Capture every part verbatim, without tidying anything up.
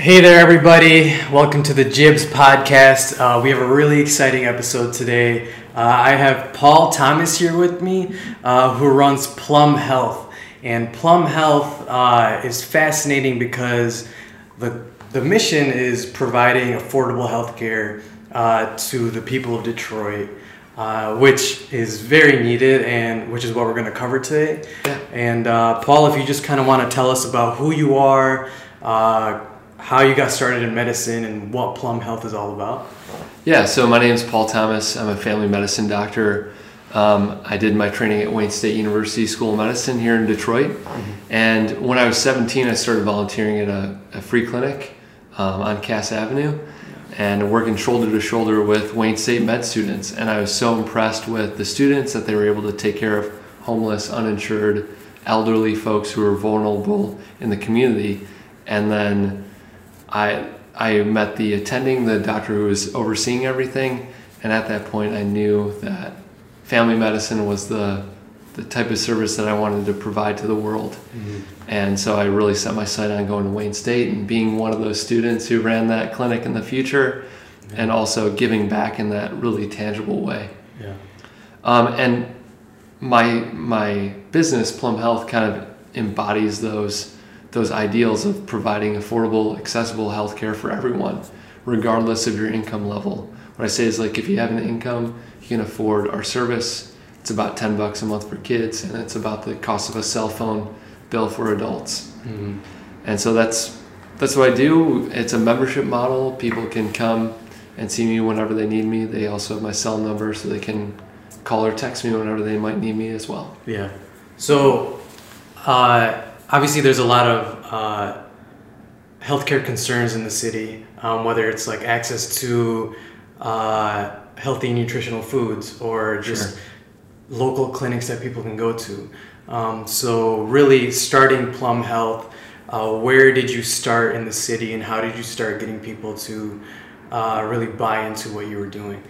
Hey there, everybody. Welcome to the Jibs podcast. Uh, we have a really exciting episode today. Uh, I have Paul Thomas here with me, uh, who runs Plum Health. And Plum Health uh, is fascinating because the, the mission is providing affordable health care uh, to the people of Detroit, uh, which is very needed and which is what we're going to cover today. Yeah. And uh, Paul, if you just kind of want to tell us about who you are, uh, how you got started in medicine and what Plum Health is all about. Yeah, so my name is Paul Thomas. I'm a family medicine doctor. Um, I did my training at Wayne State University School of Medicine here in Detroit. Mm-hmm. And when I was seventeen, I started volunteering at a, a free clinic um, on Cass Avenue and working shoulder to shoulder with Wayne State med students. And I was so impressed with the students that they were able to take care of homeless, uninsured, elderly folks who were vulnerable in the community. And then I I met the attending, the doctor who was overseeing everything, and at that point I knew that family medicine was the the type of service that I wanted to provide to the world. Mm-hmm. And so I really set my sight on going to Wayne State and being one of those students who ran that clinic in the future. Mm-hmm. And also giving back in that really tangible way. Yeah. Um, and my my business, Plum Health, kind of embodies those those ideals of providing affordable, accessible health care for everyone, regardless of your income level. What I say is, like, if you have an income, you can afford our service. It's about ten bucks a month for kids, and it's about the cost of a cell phone bill for adults. Mm-hmm. And so that's that's what I do. It's a membership model. People can come and see me whenever they need me. They also have my cell number, so they can call or text me whenever they might need me as well. Yeah. So, uh, obviously, there's a lot of uh, healthcare concerns in the city, um, whether it's like access to uh, healthy nutritional foods or just sure. local clinics that people can go to. Um, so really starting Plum Health, uh, where did you start in the city and how did you start getting people to uh, really buy into what you were doing?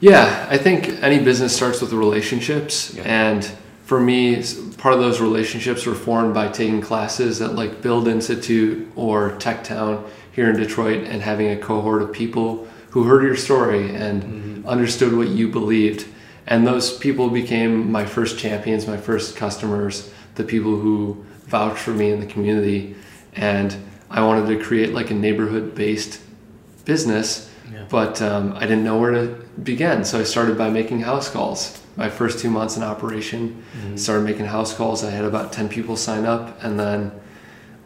Yeah, I think any business starts with relationships. Yeah. And for me, part of those relationships were formed by taking classes at like Build Institute or Tech Town here in Detroit and having a cohort of people who heard your story and mm-hmm. understood what you believed. And those people became my first champions, my first customers, the people who vouched for me in the community. And I wanted to create like a neighborhood-based business, yeah. but um, I didn't know where to begin. So I started by making house calls. My first two months in operation, mm-hmm. started making house calls. I had about ten people sign up, and then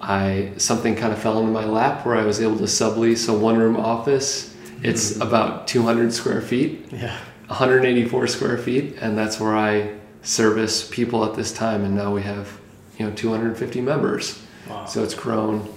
I something kind of fell into my lap where I was able to sublease a one-room office. Mm-hmm. It's about two hundred square feet, yeah, one hundred eighty-four square feet, and that's where I service people at this time. And now we have, you know, two hundred fifty members. Wow. So it's grown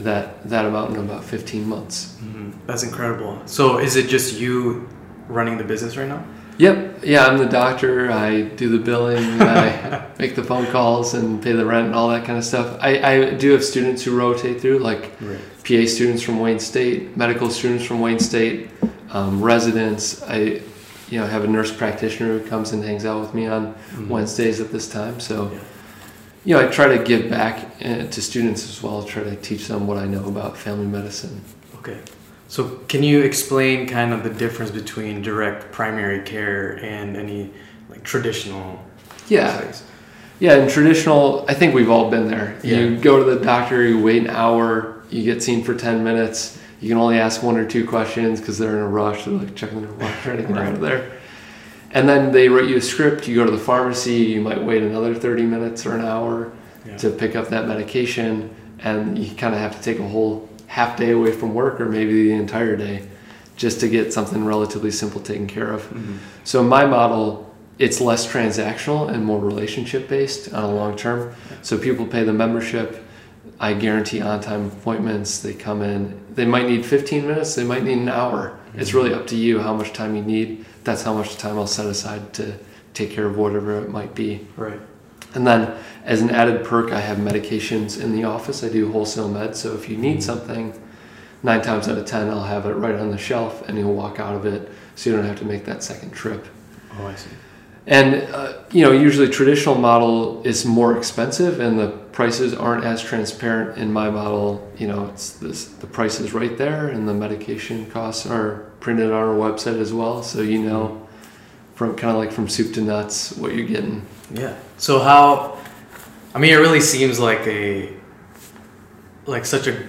that that amount in about fifteen months. Mm-hmm. That's incredible. So is it just you running the business right now? Yep. Yeah, I'm the doctor. I do the billing. I make the phone calls and pay the rent and all that kind of stuff. I, I do have students who rotate through, like right. P A students from Wayne State, medical students from Wayne State, um, residents. I, you know, have a nurse practitioner who comes and hangs out with me on mm-hmm. Wednesdays at this time. So, yeah. you know, I try to give back to students as well. Try to teach them what I know about family medicine. Okay. So can you explain kind of the difference between direct primary care and any like traditional? Yeah. Things? Yeah, in traditional, I think we've all been there. Yeah. You go to the doctor, you wait an hour, you get seen for ten minutes. You can only ask one or two questions because they're in a rush. They're like checking their watch, trying to get out of there. And then they write you a script. You go to the pharmacy. You might wait another thirty minutes or an hour yeah. to pick up that medication. And you kind of have to take a whole half day away from work or maybe the entire day just to get something relatively simple taken care of. Mm-hmm. So my model, it's less transactional and more relationship based on a long term. So people pay the membership. I guarantee on time appointments. They come in. They might need fifteen minutes. They might need an hour. Mm-hmm. It's really up to you how much time you need. That's how much time I'll set aside to take care of whatever it might be. Right. And then as an added perk, I have medications in the office. I do wholesale meds. So if you need something, nine times out of ten, I'll have it right on the shelf and you'll walk out of it. So you don't have to make that second trip. Oh, I see. And uh, you know, usually traditional model is more expensive and the prices aren't as transparent. In my model, you know, it's this, the price is right there, and the medication costs are printed on our website as well, so you know from kind of like from soup to nuts what you're getting. Yeah. So how, I mean, it really seems like a like such a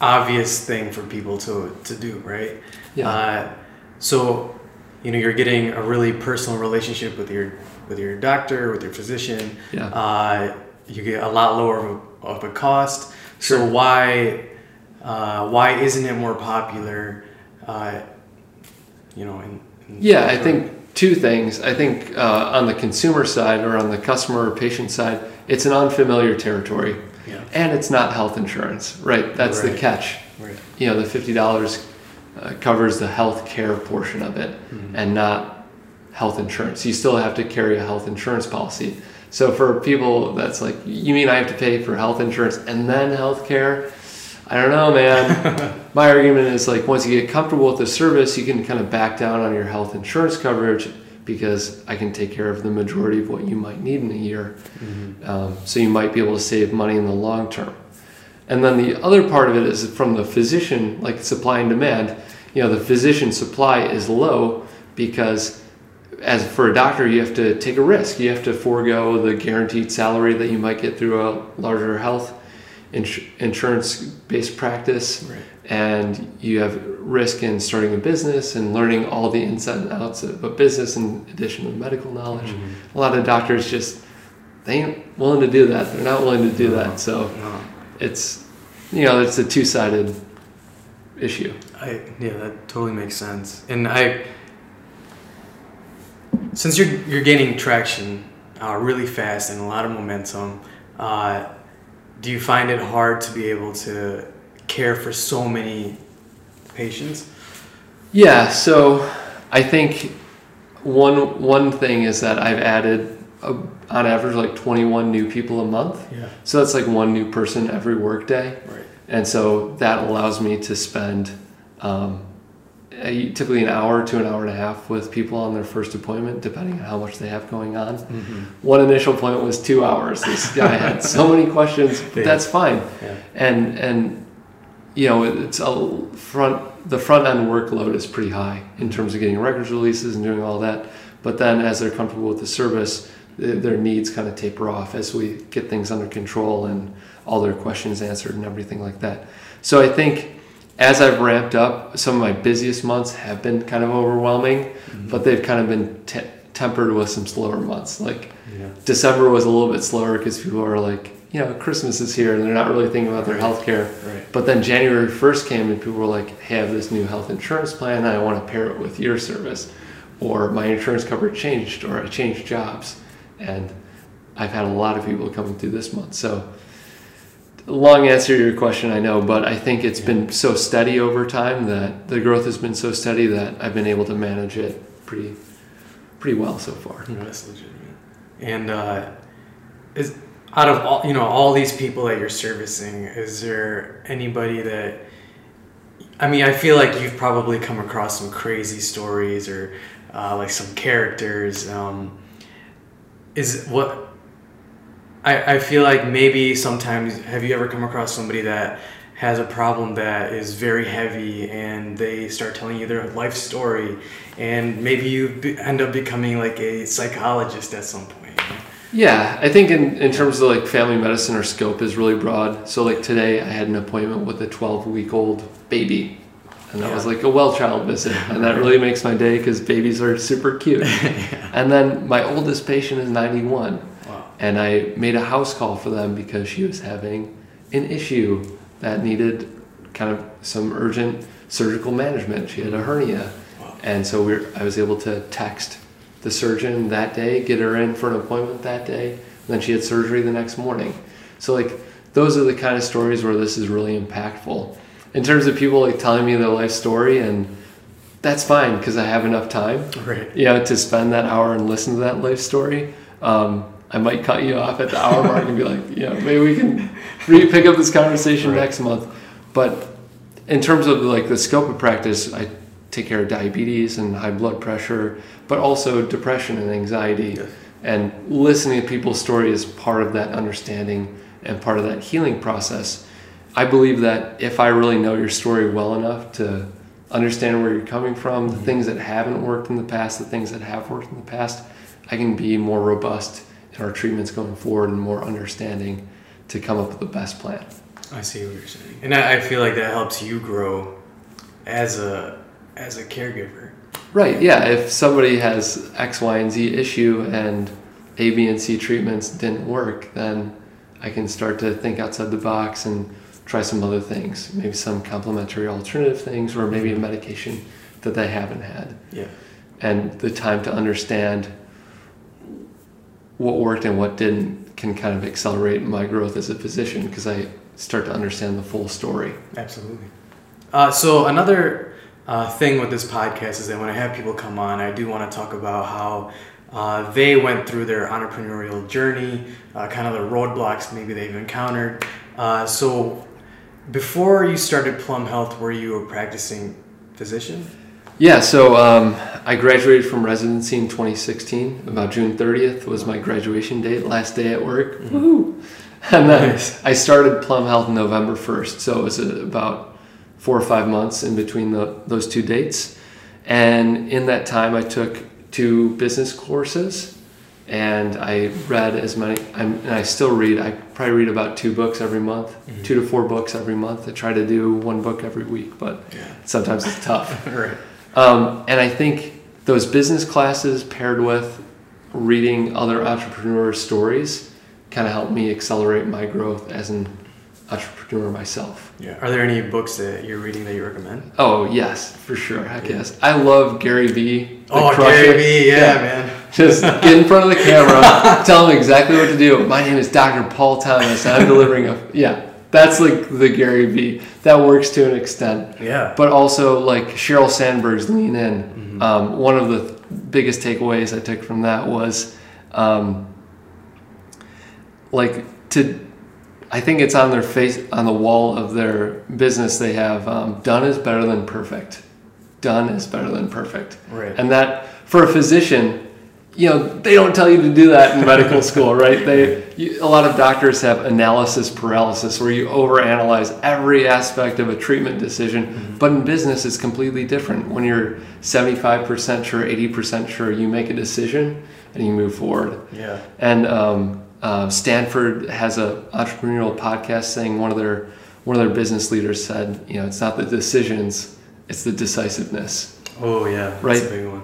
obvious thing for people to to do, right? Yeah. Uh, so, you know, you're getting a really personal relationship with your with your doctor, with your physician. Yeah. Uh, you get a lot lower of a, of a cost. Sure. So why uh, why isn't it more popular? Uh, you know. In, in yeah, I think two things. I think uh, on the consumer side, or on the customer or patient side, it's an unfamiliar territory. Yeah. And it's not health insurance, right? That's right. The catch. Right. You know, the fifty dollars uh, covers the health care portion of it, mm-hmm. and not health insurance. You still have to carry a health insurance policy. So for people, that's like, you mean I have to pay for health insurance and then health care? I don't know, man. My argument is, like, once you get comfortable with the service, you can kind of back down on your health insurance coverage, because I can take care of the majority of what you might need in a year. Mm-hmm. Um, so you might be able to save money in the long term. And then the other part of it is from the physician, like supply and demand. You know, the physician supply is low because, as for a doctor, you have to take a risk. You have to forego the guaranteed salary that you might get through a larger health ins- insurance-based practice. Right. And you have risk in starting a business and learning all the inside and outs of a business in addition to medical knowledge. Mm-hmm. A lot of doctors just, they ain't willing to do that. They're not willing to do no, that. So no. It's, you know, it's a two-sided issue. I, yeah, that totally makes sense. And I, since you're, you're gaining traction uh, really fast and a lot of momentum, uh, do you find it hard to be able to care for so many patients? Yeah, so I think one one thing is that I've added a, on average like twenty-one new people a month. Yeah. So that's like one new person every workday. Right. And so that allows me to spend um, a, typically an hour to an hour and a half with people on their first appointment, depending on how much they have going on. Mm-hmm. One initial appointment was two hours. This guy had so many questions, but yeah. That's fine. Yeah. And and. You know, it's a front, the front end workload is pretty high in terms of getting records releases and doing all that. But then as they're comfortable with the service, th- their needs kind of taper off as we get things under control and all their questions answered and everything like that. So I think as I've ramped up, some of my busiest months have been kind of overwhelming, mm-hmm. but they've kind of been te- tempered with some slower months. Like yeah. December was a little bit slower because people are like, you know, Christmas is here and they're not really thinking about their health care. Right. But then January first came and people were like, hey, I have this new health insurance plan and I want to pair it with your service. Or my insurance cover changed, or I changed jobs. And I've had a lot of people coming through this month. So long answer to your question, I know, but I think it's yeah. been so steady over time, that the growth has been so steady that I've been able to manage it pretty pretty well so far. No, that's legitimate. And uh, is... out of all, you know, all these people that you're servicing, is there anybody that, I mean, I feel like you've probably come across some crazy stories or uh, like some characters. Um, is what I, I feel like maybe sometimes, have you ever come across somebody that has a problem that is very heavy and they start telling you their life story, and maybe you be, end up becoming like a psychologist at some point? Yeah, I think in, in terms of like family medicine, our scope is really broad. So like today I had an appointment with a twelve-week-old baby, and that yeah. was like a well child visit. And that really makes my day because babies are super cute. yeah. And then my oldest patient is ninety-one. Wow. And I made a house call for them because she was having an issue that needed kind of some urgent surgical management. She had a hernia. Wow. And so we were, I was able to text the surgeon that day, get her in for an appointment that day, and then she had surgery the next morning. So like, those are the kind of stories where this is really impactful. In terms of people like telling me their life story, and that's fine because I have enough time, right? You know, to spend that hour and listen to that life story. Um, I might cut you off at the hour mark and be like, you know, maybe we can re- pick up this conversation right. next month. But in terms of like the scope of practice, I take care of diabetes and high blood pressure, but also depression and anxiety. Yes. And listening to people's story is part of that understanding and part of that healing process. I believe that if I really know your story well enough to understand where you're coming from, the things that haven't worked in the past, the things that have worked in the past, I can be more robust in our treatments going forward and more understanding to come up with the best plan. I see what you're saying. And I, I feel like that helps you grow as a as a caregiver. Right, yeah. If somebody has X, Y, and Z issue and A, B, and C treatments didn't work, then I can start to think outside the box and try some other things, maybe some complementary alternative things, or maybe a medication that they haven't had. Yeah. And the time to understand what worked and what didn't can kind of accelerate my growth as a physician, because I start to understand the full story. Absolutely. Uh, so another uh, thing with this podcast is that when I have people come on, I do want to talk about how uh, they went through their entrepreneurial journey, uh, kind of the roadblocks maybe they've encountered. Uh, so before you started Plum Health, were you a practicing physician? Yeah, so um, I graduated from residency in twenty sixteen. About June thirtieth was my graduation date, last day at work. Mm-hmm. Woo-hoo. And then nice. I started Plum Health November first, so it was about four or five months in between the, those two dates. And in that time, I took two business courses, and I read as many, I'm, and I still read, I probably read about two books every month, mm-hmm. two to four books every month. I try to do one book every week, but yeah. sometimes it's tough. Right. Um, and I think those business classes paired with reading other entrepreneur stories kind of helped me accelerate my growth as an entrepreneur myself. Yeah. Are there any books that you're reading that you recommend? Oh, yes, for sure. Heck yeah. yes. I love Gary Vee. Oh, Gary Vee, yeah, yeah, man. Just get in front of the camera, tell him exactly what to do. My name is Doctor Paul Thomas, and I'm delivering a... Yeah, that's like the Gary Vee. That works to an extent. Yeah. But also like Sheryl Sandberg's Lean In. Mm-hmm. Um, one of the th- biggest takeaways I took from that was... Um, Like to, I think it's on their face, on the wall of their business. They have um, done is better than perfect. Done is better than perfect. Right. And that for a physician, you know, they don't tell you to do that in medical school, right? They, you, a lot of doctors have analysis paralysis, where you overanalyze every aspect of a treatment decision. Mm-hmm. But in business, it's completely different. When you're seventy-five percent sure, eighty percent sure, you make a decision and you move forward. Yeah. And um, Uh, Stanford has an entrepreneurial podcast saying one of their one of their business leaders said, you know, it's not the decisions, it's the decisiveness. Oh yeah, that's right? A big one.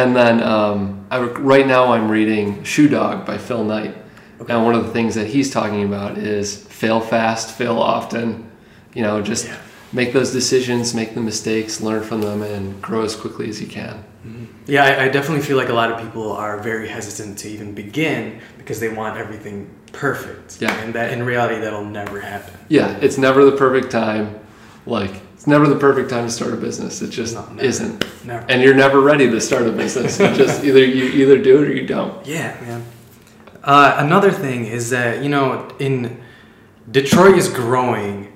And then um, I, right now I'm reading Shoe Dog by Phil Knight, okay. And one of the things that he's talking about is fail fast, fail often. You know, just yeah. make those decisions, make the mistakes, learn from them, and grow as quickly as you can. Yeah, I, I definitely feel like a lot of people are very hesitant to even begin because they want everything perfect. Yeah. And that in reality, that'll never happen. Yeah, it's never the perfect time. Like, it's never the perfect time to start a business. It just no, never, isn't. Never. And you're never ready to start a business. You just either you either do it or you don't. Yeah, man. Uh, another thing is that, you know, in Detroit is growing.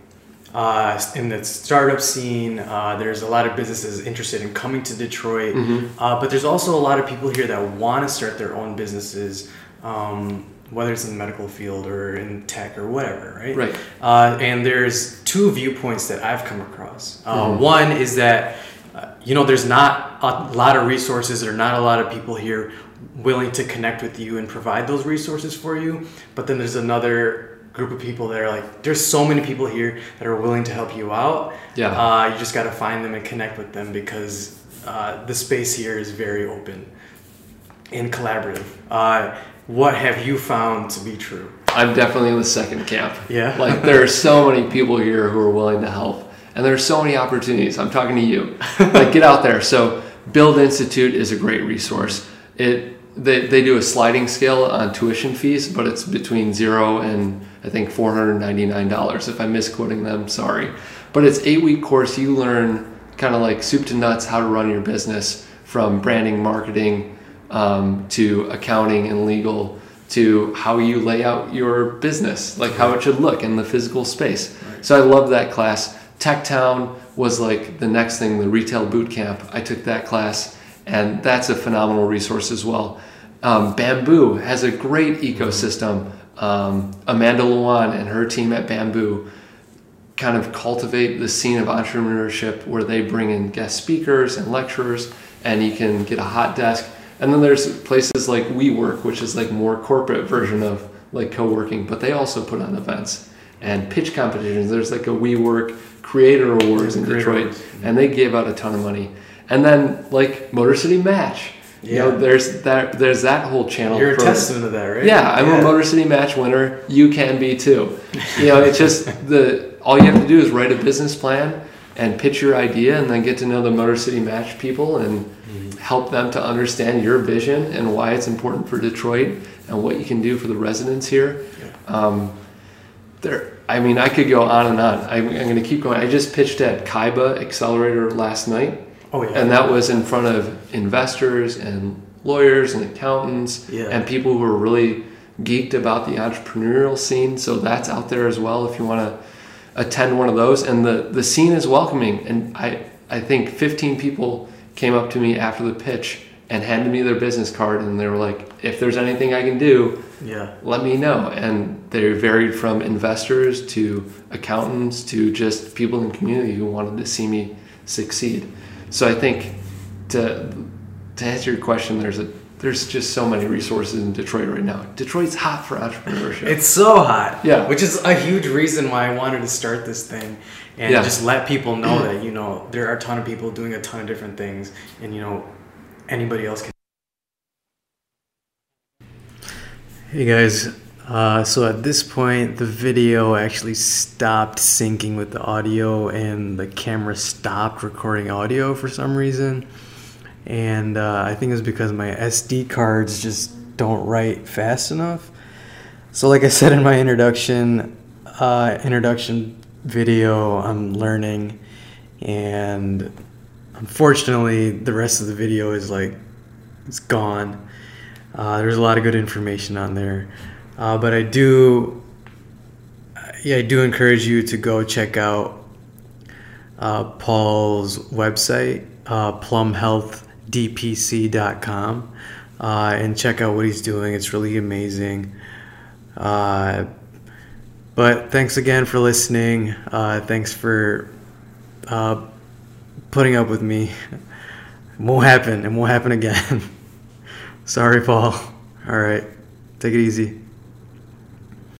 Uh, in the startup scene, uh, there's a lot of businesses interested in coming to Detroit, mm-hmm. uh, but there's also a lot of people here that want to start their own businesses, um, whether it's in the medical field or in tech or whatever, right? Right. Uh, and there's two viewpoints that I've come across. Uh, mm-hmm. One is that, uh, you know, there's not a lot of resources or not a lot of people here willing to connect with you and provide those resources for you, but then there's another group of people that are like, there's so many people here that are willing to help you out. Yeah. Uh, you just got to find them and connect with them because uh, the space here is very open and collaborative. Uh, what have you found to be true? I'm definitely in the second camp. Yeah. Like there are so many people here who are willing to help, and there are so many opportunities. I'm talking to you. Like get out there. So Build Institute is a great resource. It They they do a sliding scale on tuition fees, but it's between zero and I think four hundred ninety-nine dollars. If I'm misquoting them, sorry. But it's an eight-week course. You learn kind of like soup to nuts how to run your business, from branding, marketing, um, to accounting and legal, to how you lay out your business, like how it should look in the physical space. Right. So I love that class. Tech Town was like the next thing, the retail boot camp. I took that class, and that's a phenomenal resource as well. Um, Bamboo has a great ecosystem. Um, Amanda Luan and her team at Bamboo kind of cultivate the scene of entrepreneurship where they bring in guest speakers and lecturers, and you can get a hot desk. And then there's places like WeWork, which is like more corporate version of like co-working, but they also put on events and pitch competitions. There's like a WeWork Creator Awards in Detroit, mm-hmm. and they gave out a ton of money. And then like Motor City Match, yeah. you know, there's that there's that whole channel. You're a testament to that, right? Yeah, I'm yeah. a Motor City Match winner. You can be too. You know, it's just the all you have to do is write a business plan and pitch your idea, and then get to know the Motor City Match people and mm-hmm. help them to understand your vision and why it's important for Detroit and what you can do for the residents here. Yeah. Um, there, I mean, I could go on and on. I, I'm going to keep going. I just pitched at Kaiba Accelerator last night. Oh, yeah. And that was in front of investors and lawyers and accountants yeah. and people who are really geeked about the entrepreneurial scene. So that's out there as well if you want to attend one of those. And the, the scene is welcoming. And I, I think fifteen people came up to me after the pitch and handed me their business card, and they were like, if there's anything I can do, yeah. let me know. And they varied from investors to accountants to just people in the community who wanted to see me succeed. So I think to to answer your question, there's a there's just so many resources in Detroit right now. Detroit's hot for entrepreneurship. It's so hot. Yeah. Which is a huge reason why I wanted to start this thing and yeah. just let people know that, you know, there are a ton of people doing a ton of different things, and, you know, anybody else can. Hey guys, uh, so at this point the video actually stopped syncing with the audio, and the camera stopped recording audio for some reason, and uh, I think it was because my S D cards just don't write fast enough. So like I said in my introduction uh, introduction video, I'm learning, and unfortunately the rest of the video is like it's gone. Uh, there's a lot of good information on there, uh, but I do yeah I do encourage you to go check out uh, Paul's website, uh, plum health d p c dot com, uh, and check out what he's doing. It's really amazing. Uh, but thanks again for listening. Uh, thanks for uh, putting up with me. It won't happen. It won't happen again. Sorry, Paul. All right. Take it easy.